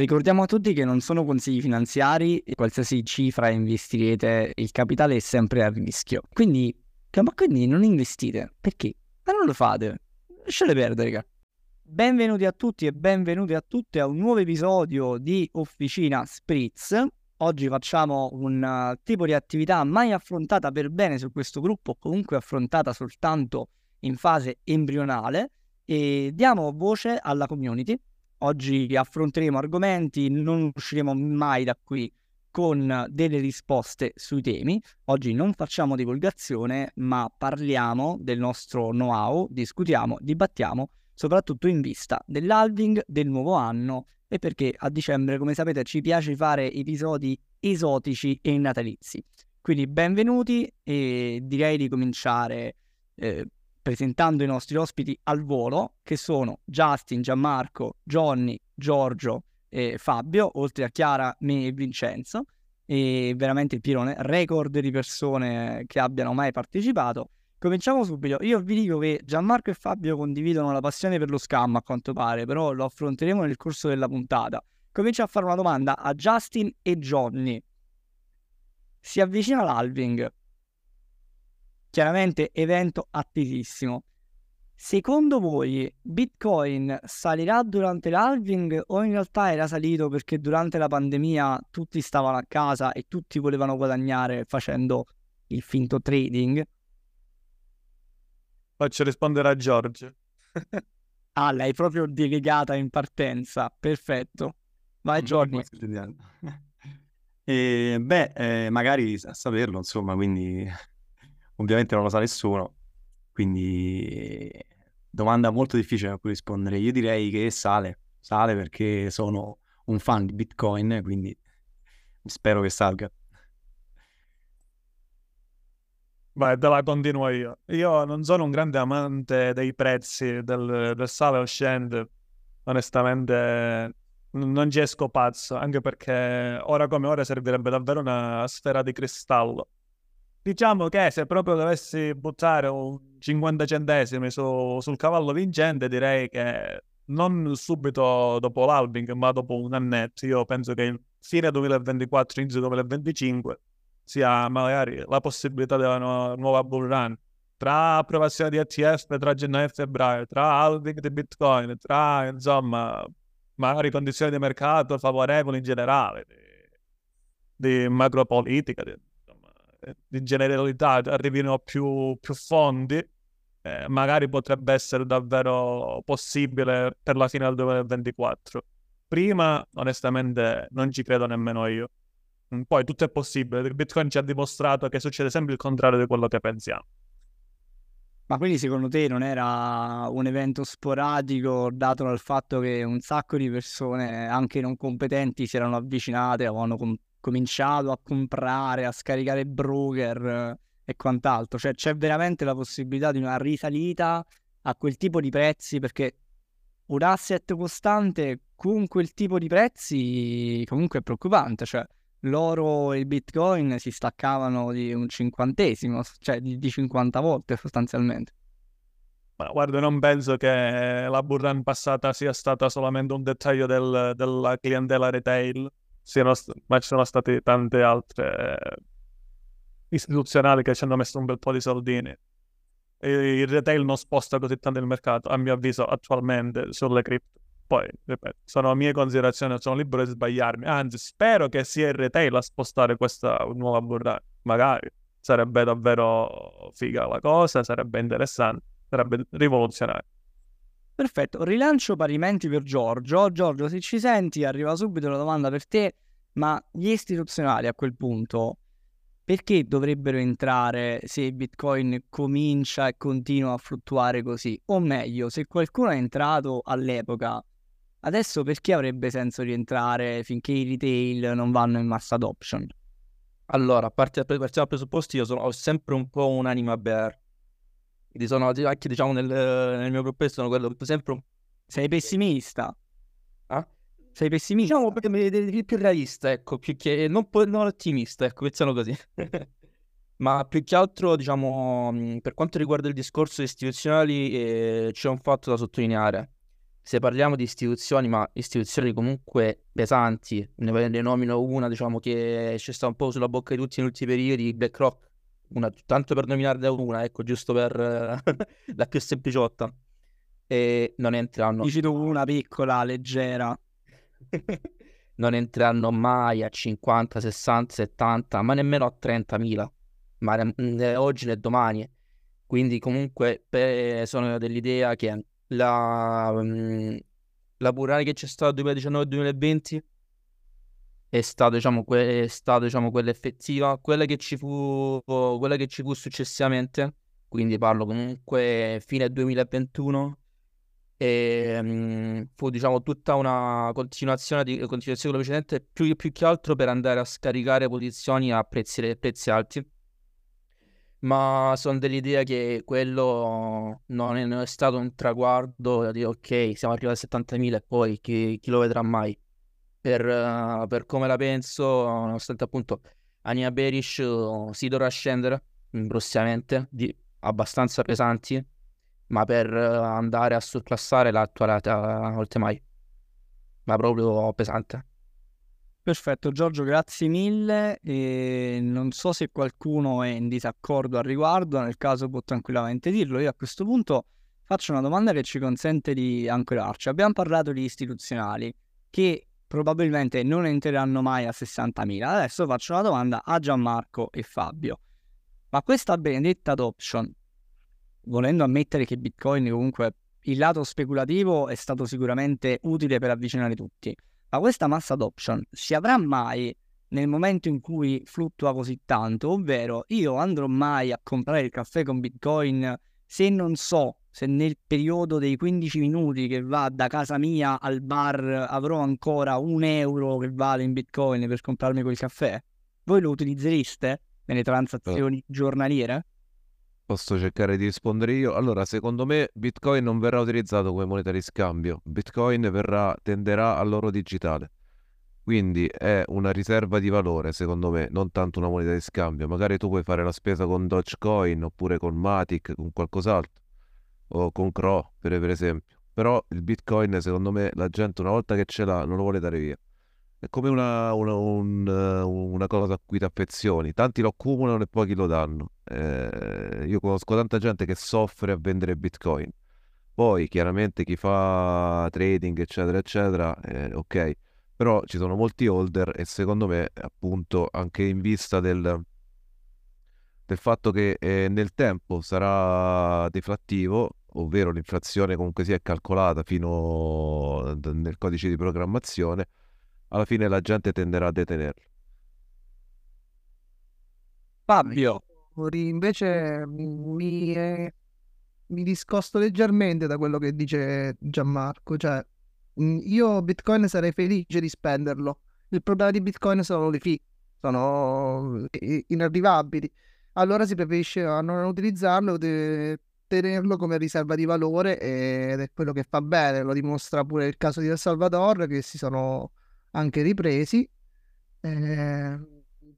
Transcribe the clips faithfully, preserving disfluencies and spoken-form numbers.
Ricordiamo a tutti che non sono consigli finanziari e qualsiasi cifra investirete il capitale è sempre a rischio. Quindi, ma quindi non investite, perché? Ma non lo fate, lasciate perdere, raga. Benvenuti a tutti e benvenuti a tutte a un nuovo episodio di Officina Spritz. Oggi facciamo un tipo di attività mai affrontata per bene su questo gruppo, comunque affrontata soltanto in fase embrionale, e diamo voce alla community. Oggi affronteremo argomenti, non usciremo mai da qui con delle risposte sui temi. Oggi non facciamo divulgazione, ma parliamo del nostro know-how, discutiamo, dibattiamo, soprattutto in vista dell'halving, del nuovo anno, e perché a dicembre, come sapete, ci piace fare episodi esotici e natalizi. Quindi benvenuti, e direi di cominciare eh, presentando i nostri ospiti al volo, che sono Justin, Gianmarco, Johnny, Giorgio e Fabio, oltre a Chiara, me e Vincenzo, e veramente il pirone, record di persone che abbiano mai partecipato. Cominciamo subito. Io vi dico che Gianmarco e Fabio condividono la passione per lo scam, a quanto pare, però lo affronteremo nel corso della puntata. Comincio a fare una domanda a Justin e Johnny. Si avvicina l'halving, chiaramente evento attesissimo. Secondo voi Bitcoin salirà durante l'halving, o in realtà era salito perché durante la pandemia tutti stavano a casa e tutti volevano guadagnare facendo il finto trading? Faccio rispondere a Giorgio. Ah, l'hai proprio delegata in partenza, perfetto. Vai Giorgio. eh, beh, eh, magari a saperlo, insomma, quindi... Ovviamente non lo sa nessuno, quindi domanda molto difficile a cui rispondere. Io direi che sale, sale perché sono un fan di Bitcoin, quindi spero che salga. Vai, dai, continuo io. Io non sono un grande amante dei prezzi, del, del sale o scende, onestamente non ci esco pazzo, anche perché ora come ora servirebbe davvero una sfera di cristallo. Diciamo che se proprio dovessi buttare un cinquanta centesimi su, sul cavallo vincente, direi che non subito dopo l'halving, ma dopo un annetto. Io penso che fine duemilaventiquattro, inizio duemilaventicinque sia magari la possibilità della nu- nuova bull run, tra approvazione di E T F tra gennaio e febbraio, tra halving di Bitcoin, tra insomma magari condizioni di mercato favorevoli in generale, di, di macropolitica, di, di generalità, arrivino più, più fondi, eh, magari potrebbe essere davvero possibile per la fine del duemilaventiquattro. Prima, onestamente, non ci credo nemmeno io. Poi tutto è possibile, Bitcoin ci ha dimostrato che succede sempre il contrario di quello che pensiamo. Ma quindi secondo te non era un evento sporadico dato dal fatto che un sacco di persone, anche non competenti, si erano avvicinate, avevano com- cominciato a comprare, a scaricare broker e quant'altro? Cioè c'è veramente la possibilità di una risalita a quel tipo di prezzi, perché un asset costante con quel tipo di prezzi comunque è preoccupante. Cioè l'oro e il Bitcoin si staccavano di un cinquantesimo, cioè di cinquanta volte sostanzialmente. Ma guarda, non penso che la bull run passata sia stata solamente un dettaglio del, della clientela retail. Siano, ma ci sono state tante altre eh, istituzionali che ci hanno messo un bel po' di soldini. E il retail non sposta così tanto il mercato, a mio avviso, attualmente sulle cripto. Poi, ripeto, sono mie considerazioni, sono libero di sbagliarmi. Anzi, spero che sia il retail a spostare questa nuova bull run. Magari sarebbe davvero figa la cosa, sarebbe interessante, sarebbe rivoluzionario. Perfetto, rilancio parimenti per Giorgio. Giorgio, se ci senti, arriva subito la domanda per te, ma gli istituzionali a quel punto perché dovrebbero entrare se Bitcoin comincia e continua a fluttuare così? O meglio, se qualcuno è entrato all'epoca, adesso perché avrebbe senso rientrare finché i retail non vanno in mass adoption? Allora, partiamo dal presupposto, io sono, ho sempre un po' un'anima bear. Sono anche, diciamo, nel, nel mio gruppo sono quello sempre un... Sei pessimista? Eh? Sei pessimista? Diciamo perché mi devi più realista, ecco, più che non, non ottimista, ecco, pensiamo così. Ma più che altro, diciamo, per quanto riguarda il discorso istituzionali, eh, c'è un fatto da sottolineare. se parliamo di istituzioni, ma istituzioni comunque pesanti, ne, ne nomino una, diciamo, che ci sta un po' sulla bocca di tutti negli ultimi periodi, BlackRock, una, tanto per nominarne una, ecco, giusto per la più sempliciotta, e non entreranno... Dici tu una piccola, leggera. Non entreranno mai a cinquanta, sessanta, settanta, ma nemmeno a trentamila, ma ne, ne, oggi né domani. Quindi comunque per, sono dell'idea che la, la burrata che c'è stata duemiladiciannove duemilaventi è stata, diciamo, que- è stata, diciamo, quella effettiva, quella che ci fu quella che ci fu successivamente, quindi parlo comunque fine duemilaventuno, e um, fu, diciamo, tutta una continuazione di continuazione con la precedente, più, più che altro per andare a scaricare posizioni a prezzi, prezzi alti. Ma sono dell'idea che quello non è, non è stato un traguardo da dire ok, siamo arrivati a settantamila e poi chi, chi lo vedrà mai. Per, uh, per come la penso, nonostante appunto anima bearish, uh, si dovrà scendere prossimamente di, abbastanza pesanti, ma per uh, andare a surclassare l'attuale uh, Oltemai, ma proprio pesante. Perfetto Giorgio, grazie mille, e non so se qualcuno è in disaccordo al riguardo, nel caso può tranquillamente dirlo. Io a questo punto faccio una domanda che ci consente di ancorarci. Abbiamo parlato di istituzionali che probabilmente non entreranno mai a sessantamila, adesso faccio una domanda a Gianmarco e Fabio: ma questa benedetta adoption, volendo ammettere che Bitcoin comunque il lato speculativo è stato sicuramente utile per avvicinare tutti, ma questa mass adoption si avrà mai nel momento in cui fluttua così tanto? Ovvero, io andrò mai a comprare il caffè con Bitcoin se non so se nel periodo dei quindici minuti che va da casa mia al bar avrò ancora un euro che vale in Bitcoin per comprarmi quel caffè? Voi lo utilizzereste nelle transazioni eh. giornaliere? Posso cercare di rispondere io? Allora, secondo me Bitcoin non verrà utilizzato come moneta di scambio. Bitcoin verrà, tenderà all'oro digitale. Quindi è una riserva di valore, secondo me, non tanto una moneta di scambio. Magari tu puoi fare la spesa con Dogecoin, oppure con Matic, con qualcos'altro, o con Crow, per, per esempio. Però il Bitcoin, secondo me, la gente una volta che ce l'ha non lo vuole dare via. È come una, una, un, una cosa a cui ti affezioni. Tanti lo accumulano e pochi lo danno. Eh, io conosco tanta gente che soffre a vendere Bitcoin. Poi chiaramente chi fa trading eccetera eccetera, eh, ok, però ci sono molti holder, e secondo me appunto anche in vista del, del fatto che eh, nel tempo sarà deflattivo, ovvero l'inflazione comunque si è calcolata fino nel codice di programmazione, alla fine la gente tenderà a detenerlo. Fabio invece mi, eh, mi discosto leggermente da quello che dice Gianmarco. Cioè, io Bitcoin sarei felice di spenderlo. Il problema di Bitcoin sono le fee, sono inarrivabili, allora si preferisce a non utilizzarlo, tenerlo come riserva di valore, ed è quello che fa bene. Lo dimostra pure il caso di El Salvador, che si sono anche ripresi, eh,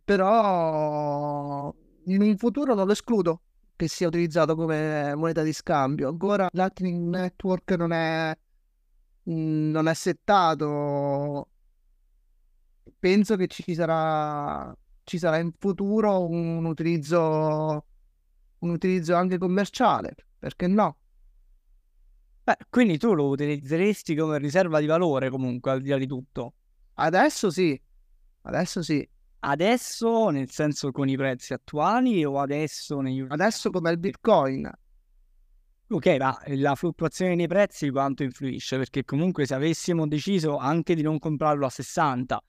però in un futuro non lo escludo che sia utilizzato come moneta di scambio. Ancora Lightning Network non è non è settato. Penso che ci sarà ci sarà in futuro un utilizzo un utilizzo anche commerciale, perché no? Beh, quindi tu lo utilizzeresti come riserva di valore comunque, al di là di tutto. Adesso sì, adesso sì. Adesso, nel senso con i prezzi attuali, o adesso negli... Adesso come il Bitcoin. Ok, ma la fluttuazione dei prezzi quanto influisce? Perché comunque se avessimo deciso anche di non comprarlo a sessanta,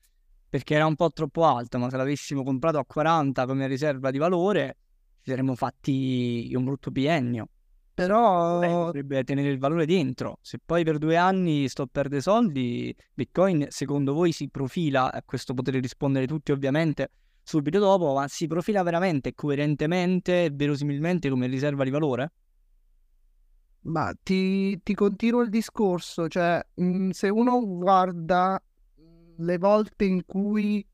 perché era un po' troppo alto, ma se l'avessimo comprato a quaranta come riserva di valore, ci saremmo fatti un brutto biennio. Però... Beh, dovrebbe tenere il valore dentro. Se poi per due anni sto a perdere soldi, Bitcoin secondo voi si profila, a questo potete rispondere tutti ovviamente subito dopo, ma si profila veramente, coerentemente, verosimilmente come riserva di valore? Ma ti, ti continuo il discorso. Cioè, se uno guarda le volte in cui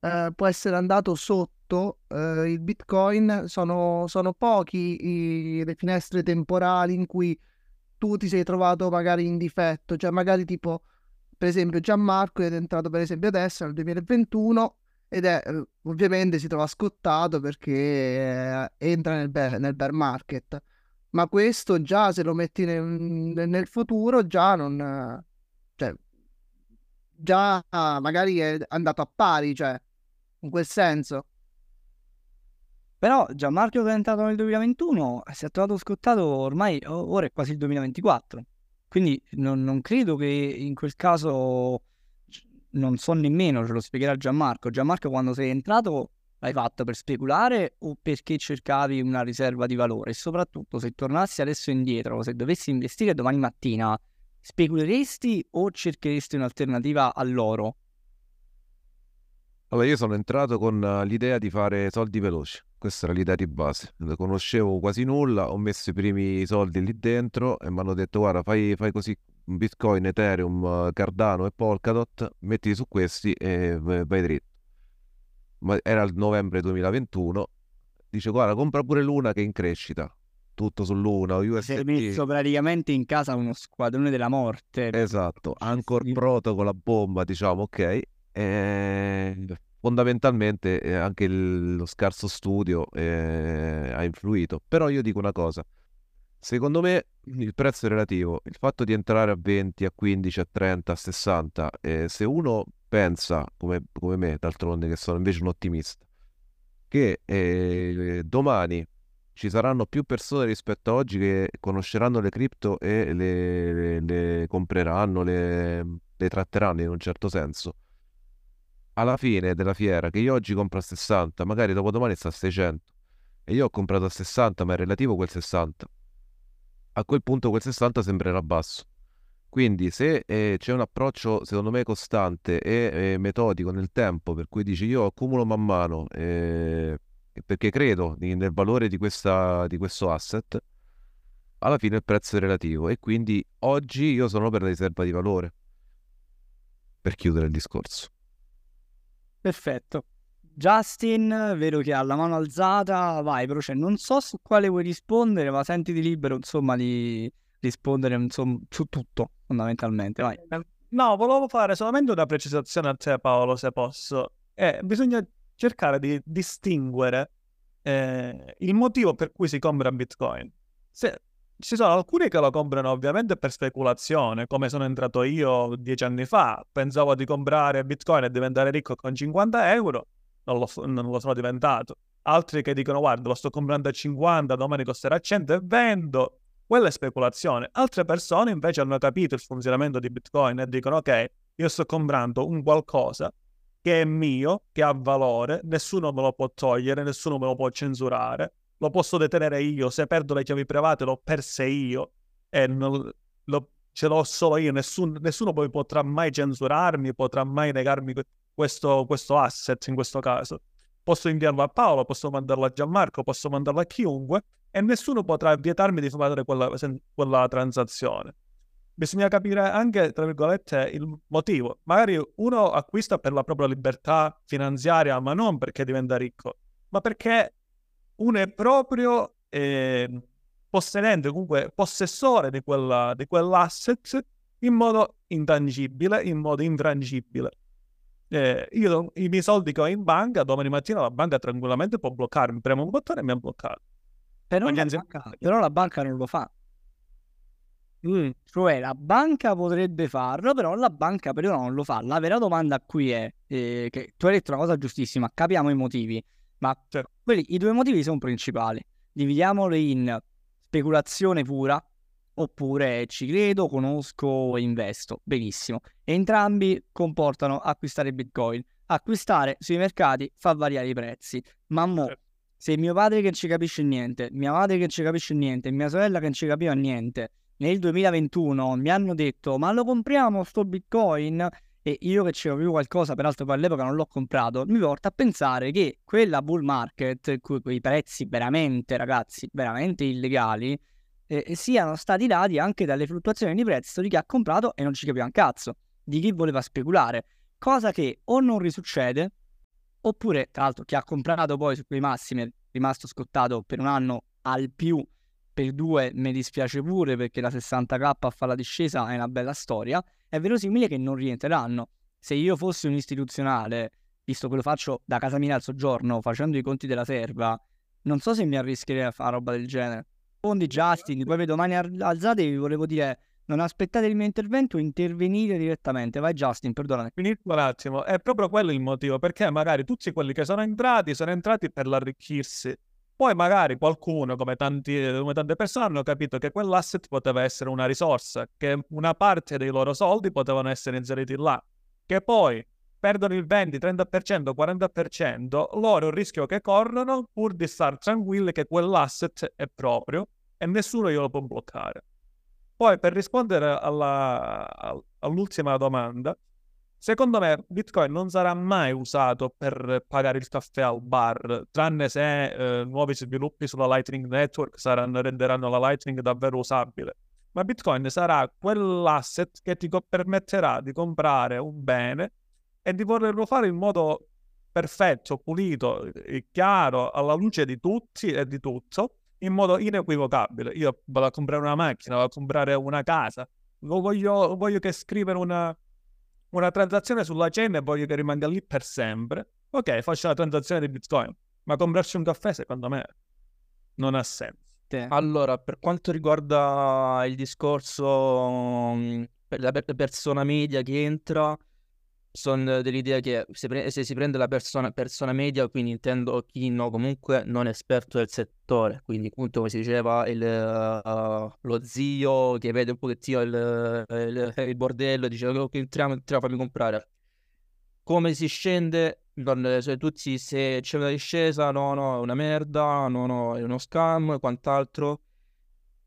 eh, può essere andato sotto Uh, il Bitcoin, sono, sono pochi i, le finestre temporali in cui tu ti sei trovato magari in difetto, cioè magari tipo per esempio Gianmarco è entrato per esempio adesso nel duemilaventuno ed è ovviamente si trova scottato perché eh, entra nel bear, nel bear market, ma questo già se lo metti nel, nel futuro già non, cioè già magari è andato a pari, cioè in quel senso. Però Gianmarco che è entrato nel duemilaventuno si è trovato scottato ormai, ora è quasi il duemilaventiquattro, quindi non, non credo che in quel caso, non so nemmeno, ce lo spiegherà Gianmarco. Gianmarco quando sei entrato l'hai fatto per speculare o perché cercavi una riserva di valore? E soprattutto se tornassi adesso indietro, se dovessi investire domani mattina, speculeresti o cercheresti un'alternativa all'oro? Allora, io sono entrato con l'idea di fare soldi veloci. Questa era l'idea di base, non conoscevo quasi nulla, ho messo i primi soldi lì dentro e mi hanno detto guarda fai, fai così Bitcoin, Ethereum, Cardano e Polkadot, mettili su questi e vai dritto. Ma era il novembre duemilaventuno, dice guarda compra pure Luna che è in crescita, tutto su Luna, U S T. Si è messo praticamente in casa uno squadrone della morte. Esatto, Anchor Proto con la bomba, diciamo, ok. E... fondamentalmente eh, anche il, lo scarso studio eh, ha influito. Però io dico una cosa, secondo me il prezzo è relativo, il fatto di entrare a venti, a quindici, a trenta, a sessanta, eh, se uno pensa come, come me, d'altronde che sono invece un ottimista, che eh, domani ci saranno più persone rispetto a oggi che conosceranno le cripto e le, le, le compreranno, le, le tratteranno in un certo senso, alla fine della fiera, che io oggi compro a sessanta, magari dopodomani sta a seicento, e io ho comprato a sessanta, ma è relativo quel sessanta, a quel punto quel sessanta sembrerà basso. Quindi se eh, c'è un approccio secondo me costante e, e metodico nel tempo, per cui dici io accumulo man mano eh, perché credo nel valore di, questa, di questo asset, alla fine il prezzo è relativo, e quindi oggi io sono per la riserva di valore, per chiudere il discorso. Perfetto. Justin, vedo che ha la mano alzata, vai, però cioè, non so su quale vuoi rispondere, ma sentiti libero insomma di rispondere insomma, su tutto fondamentalmente, vai. No, volevo fare solamente una precisazione a te Paolo, se posso. Eh, bisogna cercare di distinguere eh, il motivo per cui si compra Bitcoin. Se, ci sono alcuni che lo comprano ovviamente per speculazione, come sono entrato io dieci anni fa, pensavo di comprare Bitcoin e diventare ricco con cinquanta euro, non lo, non lo sono diventato. Altri che dicono guarda lo sto comprando a cinquanta, domani costerà cento e vendo, quella è speculazione. Altre persone invece hanno capito il funzionamento di Bitcoin e dicono ok, io sto comprando un qualcosa che è mio, che ha valore, nessuno me lo può togliere, nessuno me lo può censurare, lo posso detenere io, se perdo le chiavi private l'ho perse io e non, lo, ce l'ho solo io, nessun, nessuno poi potrà mai censurarmi, potrà mai negarmi questo, questo asset in questo caso. Posso inviarlo a Paolo, posso mandarlo a Gianmarco, posso mandarlo a chiunque e nessuno potrà vietarmi di fare quella, quella transazione. Bisogna capire anche, tra virgolette, il motivo. Magari uno acquista per la propria libertà finanziaria, ma non perché diventa ricco, ma perché uno è proprio eh, possedente, comunque possessore di, quella, di quell'asset in modo intangibile, in modo infrangibile. Eh, io i miei soldi che ho in banca, domani mattina la banca tranquillamente può bloccarmi, premo un bottone e mi ha bloccato. Però la, banca, però la banca non lo fa. Mm. Cioè la banca potrebbe farlo, però la banca per ora non lo fa. La vera domanda qui è, eh, che tu hai detto una cosa giustissima, capiamo i motivi. Ma certo. quelli, i due motivi sono principali, dividiamoli in speculazione pura oppure ci credo, conosco e investo, benissimo. Entrambi comportano acquistare Bitcoin, acquistare sui mercati fa variare i prezzi, ma mo, certo. se mio padre che non ci capisce niente, mia madre che non ci capisce niente, mia sorella che non ci capiva niente, nel duemilaventuno mi hanno detto ma lo compriamo sto Bitcoin? E io che c'era più qualcosa, peraltro per l'epoca non l'ho comprato, mi porta a pensare che quella bull market, que- quei prezzi veramente, ragazzi, veramente illegali, eh, siano stati dati anche dalle fluttuazioni di prezzo di chi ha comprato e non ci capiva un cazzo, di chi voleva speculare, cosa che o non risuccede, oppure tra l'altro chi ha comprato poi su quei massimi è rimasto scottato per un anno al più per due mi dispiace pure, perché la sessanta K a fare la discesa è una bella storia, è verosimile che non rientreranno. Se io fossi un istituzionale, visto che lo faccio da casa mia al soggiorno, facendo i conti della serva, non so se mi arrischierei a fare roba del genere. Fondi Justin, poi vedo mani alzate e vi volevo dire, non aspettate il mio intervento, intervenire direttamente. Vai Justin, perdonami. Finisco un attimo, è proprio quello il motivo, perché magari tutti quelli che sono entrati, sono entrati per l'arricchirsi. Poi magari qualcuno, come, tanti, come tante persone, hanno capito che quell'asset poteva essere una risorsa, che una parte dei loro soldi potevano essere inseriti là, che poi perdono il venti, trenta per cento, quaranta per cento, loro il rischio che corrono pur di star tranquilli che quell'asset è proprio e nessuno glielo può bloccare. Poi per rispondere alla, all'ultima domanda, secondo me Bitcoin non sarà mai usato per pagare il caffè al bar, tranne se eh, nuovi sviluppi sulla Lightning Network saranno, renderanno la Lightning davvero usabile. Ma Bitcoin sarà quell'asset che ti permetterà di comprare un bene e di volerlo fare in modo perfetto, pulito, chiaro, alla luce di tutti e di tutto, in modo inequivocabile. Io vado a comprare una macchina, vado a comprare una casa, lo voglio, voglio che scrivere una, una transazione sulla chain e voglio che rimanga lì per sempre. Ok, faccio la transazione di Bitcoin, ma comprarci un caffè secondo me non ha senso. Allora, per quanto riguarda il discorso per la persona media che entra, sono dell'idea che se, pre- se si prende la persona, persona media, quindi intendo chi no, comunque non è esperto del settore, quindi appunto come si diceva il, uh, lo zio che vede un pochettino il, il, il bordello e dice ok, entriamo, entriamo, fammi comprare. Come si scende? Cioè, tutti, se c'è una discesa, no, no, è una merda, no, no, è uno scam e quant'altro.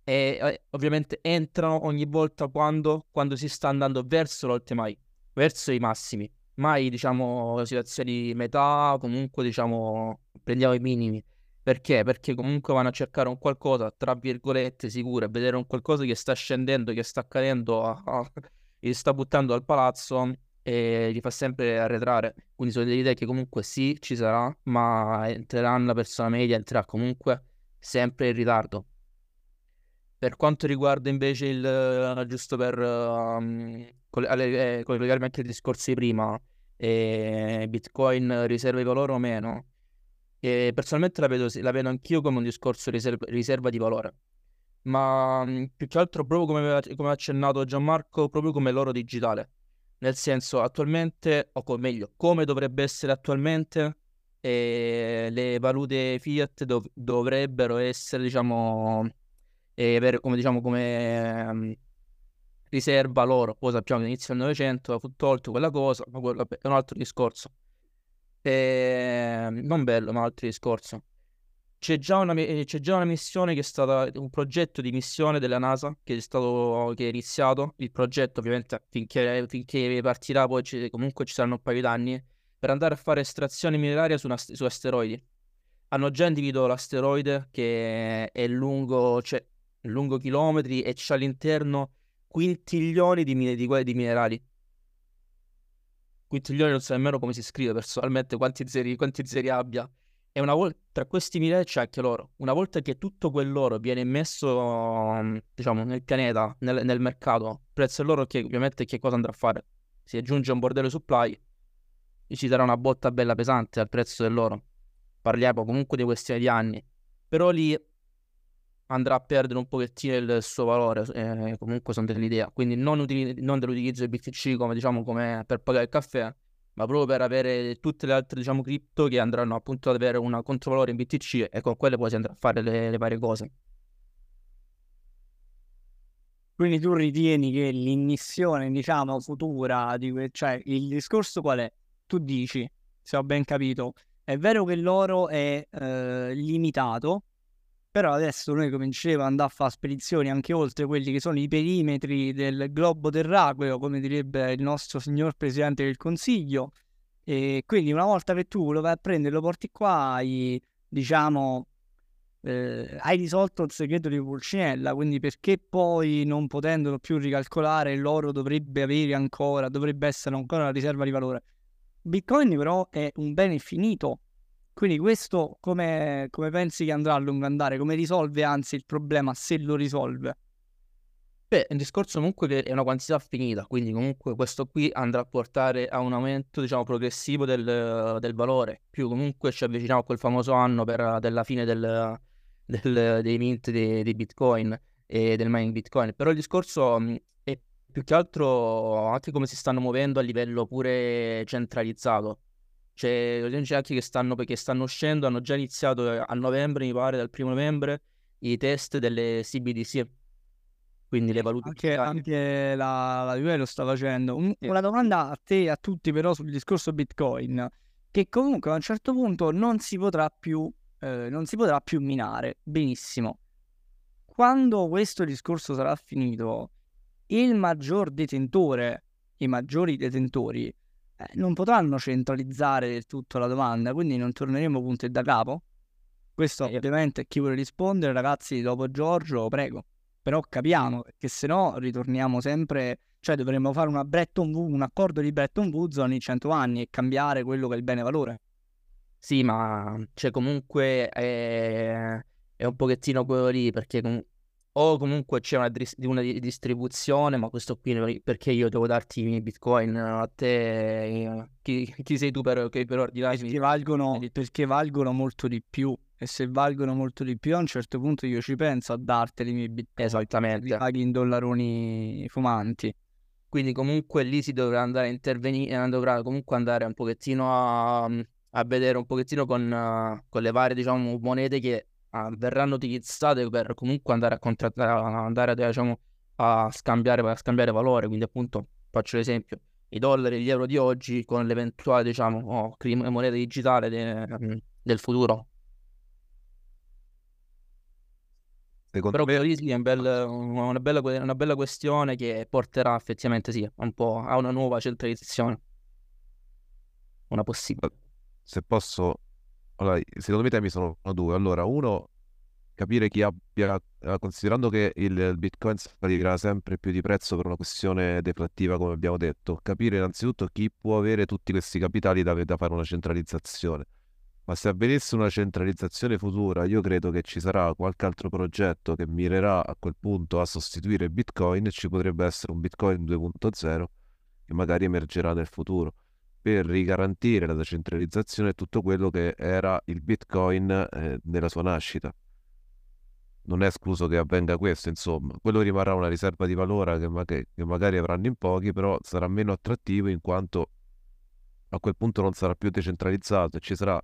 E eh, ovviamente entrano ogni volta quando, quando si sta andando verso l'ultima high, verso i massimi, mai diciamo situazioni metà, comunque diciamo prendiamo i minimi. Perché? Perché comunque vanno a cercare un qualcosa, tra virgolette, sicuro, e vedere un qualcosa che sta scendendo, che sta cadendo, ah, ah, che sta buttando al palazzo, e li fa sempre arretrare. Quindi sono delle idee che comunque sì, ci sarà, ma entrerà la persona media, entrerà comunque sempre in ritardo. Per quanto riguarda invece il, giusto per um, collegarmi anche ai discorsi di prima, eh, Bitcoin riserva di valore o meno, e personalmente la vedo, la vedo anch'io come un discorso riserva, riserva di valore, ma più che altro proprio come, come accennato Gianmarco, proprio come l'oro digitale. Nel senso, attualmente, o meglio, come dovrebbe essere attualmente, eh, le valute fiat dov- dovrebbero essere, diciamo, eh, per, come, diciamo, come eh, riserva l'oro. Poi sappiamo che all'inizio del Novecento fu tolto quella cosa, ma quello è un altro discorso. Eh, non bello, ma altro discorso. C'è già una, c'è già una missione che è stata, un progetto di missione della NASA che è stato, che è iniziato, il progetto ovviamente finché, finché partirà, poi ci, comunque ci saranno un paio d'anni, per andare a fare estrazione mineraria su, una, su asteroidi. Hanno già individuato l'asteroide che è lungo, cioè, lungo chilometri e c'è all'interno quintiglioni di, min- di, di minerali. Quintiglioni non so nemmeno come si scrive personalmente, quanti zeri, quanti zeri abbia. E una volta, tra questi minerali c'è anche l'oro. Una volta che tutto quell'oro viene messo, diciamo, nel pianeta, nel, nel mercato, il prezzo dell'oro che ovviamente che cosa andrà a fare? Si aggiunge un bordello supply e ci darà una botta bella pesante al prezzo dell'oro. Parliamo comunque di questioni di anni. Però lì andrà a perdere un pochettino il suo valore, eh, comunque sono dell'idea. Quindi non, utili- non dell'utilizzo del B T C come, diciamo, come per pagare il caffè, ma proprio per avere tutte le altre, diciamo, cripto che andranno appunto ad avere un controvalore in B T C e con quelle poi si andrà a fare le, le varie cose. Quindi tu ritieni che l'immissione, diciamo, futura di que- cioè il discorso qual è? Tu dici, se ho ben capito, è vero che l'oro è eh, limitato, però adesso noi cominciamo ad andare a fare spedizioni anche oltre quelli che sono i perimetri del globo terracqueo, come direbbe il nostro signor Presidente del Consiglio, e quindi una volta che tu lo vai a prendere, lo porti qua, hai, diciamo, eh, hai risolto il segreto di Pulcinella, quindi perché poi, non potendolo più ricalcolare, l'oro dovrebbe avere ancora, dovrebbe essere ancora una riserva di valore. Bitcoin però è un bene finito, Quindi questo come, come pensi che andrà a lungo andare? Come risolve anzi il problema, se lo risolve? Beh, il discorso comunque che è una quantità finita, quindi comunque questo qui andrà a portare a un aumento, diciamo, progressivo del, del valore, più comunque ci avviciniamo a quel famoso anno per, della fine del, del, dei mint di, di Bitcoin e del mining Bitcoin. Però il discorso è più che altro anche come si stanno muovendo a livello pure centralizzato. Cioè, gli anche che stanno, perché stanno uscendo, hanno già iniziato a novembre, mi pare, dal primo novembre, i test delle C B D C, quindi le valute anche, digitali. Anche la, la U E lo sta facendo. Un, sì. Una domanda a te e a tutti però sul discorso Bitcoin, che comunque a un certo punto non si potrà più, eh, non si potrà più minare, benissimo. Quando questo discorso sarà finito, il maggior detentore, i maggiori detentori, non potranno centralizzare del tutto la domanda, quindi non torneremo punto e da capo. Questo ovviamente chi vuole rispondere, ragazzi, dopo Giorgio, prego. Però capiamo, perché se no ritorniamo sempre, cioè dovremmo fare una Bretton, un accordo di Bretton Woods ogni cento anni e cambiare quello che è il bene valore. Sì, ma cioè comunque è, è un pochettino quello lì, perché com- o comunque c'è una, dris- una distribuzione, ma questo qui perché io devo darti i miei bitcoin a te, eh, chi, chi sei tu per, per ordinarmi? Perché valgono, perché valgono molto di più, e se valgono molto di più a un certo punto io ci penso a darteli i miei bitcoin. Esattamente. Li paghi in dollaroni fumanti. Quindi comunque lì si dovrà andare a intervenire, dovrà comunque andare un pochettino a, a vedere un pochettino con, con le varie, diciamo, monete che verranno utilizzate per comunque andare a contrattare, andare, diciamo, a scambiare, a scambiare valore. Quindi appunto faccio l'esempio, i dollari e gli euro di oggi con l'eventuale, diciamo, oh, moneta digitale de, del futuro. Secondo però me... è un bel, una, bella, una bella questione che porterà effettivamente, sì, un po' a una nuova centralizzazione, una possibile. Se posso... Allora, secondo me i temi sono due. Allora, uno, capire chi abbia, considerando che il Bitcoin salirà sempre più di prezzo per una questione deflattiva, come abbiamo detto, capire innanzitutto chi può avere tutti questi capitali da, da fare una centralizzazione. Ma se avvenisse una centralizzazione futura, io credo che ci sarà qualche altro progetto che mirerà a quel punto a sostituire Bitcoin, e ci potrebbe essere un Bitcoin due punto zero che magari emergerà nel futuro, per rigarantire la decentralizzazione e tutto quello che era il Bitcoin eh, nella sua nascita. Non è escluso che avvenga questo, insomma. Quello rimarrà una riserva di valore che, ma- che magari avranno in pochi, però sarà meno attrattivo, in quanto a quel punto non sarà più decentralizzato e ci sarà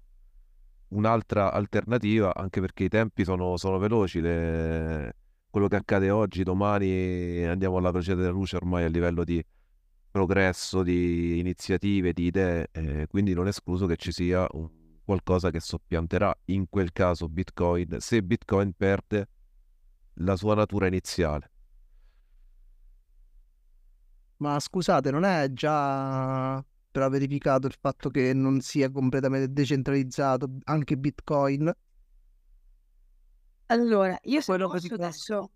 un'altra alternativa, anche perché i tempi sono, sono veloci. Le... Quello che accade oggi, domani andiamo alla velocità della luce ormai a livello di progresso, di iniziative, di idee, eh, quindi non è escluso che ci sia un qualcosa che soppianterà in quel caso Bitcoin, se Bitcoin perde la sua natura iniziale. Ma scusate, non è già però verificato il fatto che non sia completamente decentralizzato anche Bitcoin? Allora, io se posso così... adesso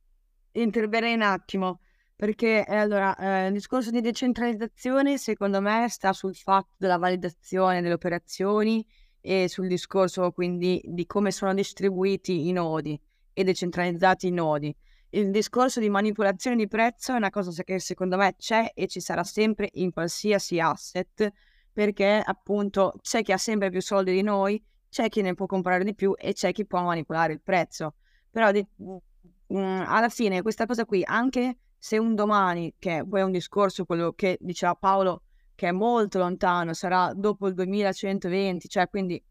interverrei un attimo. Perché eh, allora eh, il discorso di decentralizzazione secondo me sta sul fatto della validazione delle operazioni e sul discorso quindi di come sono distribuiti i nodi e decentralizzati i nodi. Il discorso di manipolazione di prezzo è una cosa che secondo me c'è e ci sarà sempre in qualsiasi asset, perché appunto c'è chi ha sempre più soldi di noi, c'è chi ne può comprare di più e c'è chi può manipolare il prezzo. Però di, mh, alla fine questa cosa qui anche... Se un domani, che poi è un discorso, quello che diceva Paolo, che è molto lontano, sarà dopo il duemilacentoventi, cioè quindi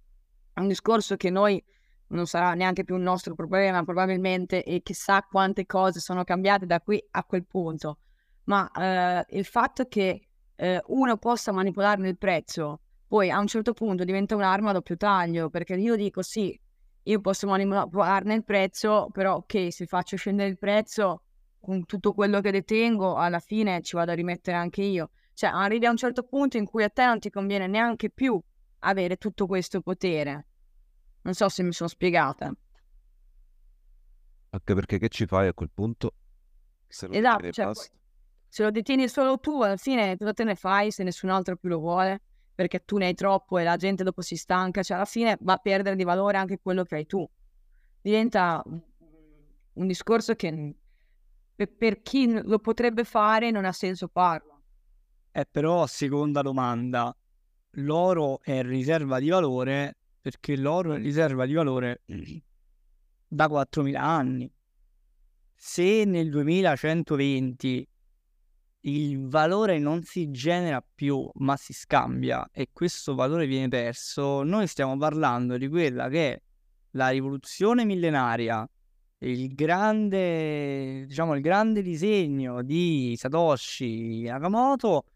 è un discorso che noi non sarà neanche più un nostro problema probabilmente, e chissà quante cose sono cambiate da qui a quel punto. Ma eh, il fatto che eh, uno possa manipolarne il prezzo, poi a un certo punto diventa un'arma a doppio taglio, perché io dico sì, io posso manipolarne il prezzo, però ok, se faccio scendere il prezzo... con tutto quello che detengo, alla fine ci vado a rimettere anche io. Cioè, arrivi a un certo punto in cui a te non ti conviene neanche più avere tutto questo potere. Non so se mi sono spiegata. Anche perché che ci fai a quel punto? Se lo esatto, detieni, cioè, poi, se lo detieni solo tu, alla fine cosa te ne fai se nessun altro più lo vuole? perché tu ne hai troppo e la gente dopo si stanca, cioè alla fine va a perdere di valore anche quello che hai tu. Diventa un discorso che per chi lo potrebbe fare non ha senso farlo. Eh, però, seconda domanda, l'oro è riserva di valore perché l'oro è riserva di valore da quattromila anni. Se nel duemilacentoventi il valore non si genera più ma si scambia e questo valore viene perso, noi stiamo parlando di quella che è la rivoluzione millenaria, il grande, diciamo, il grande disegno di Satoshi Nakamoto,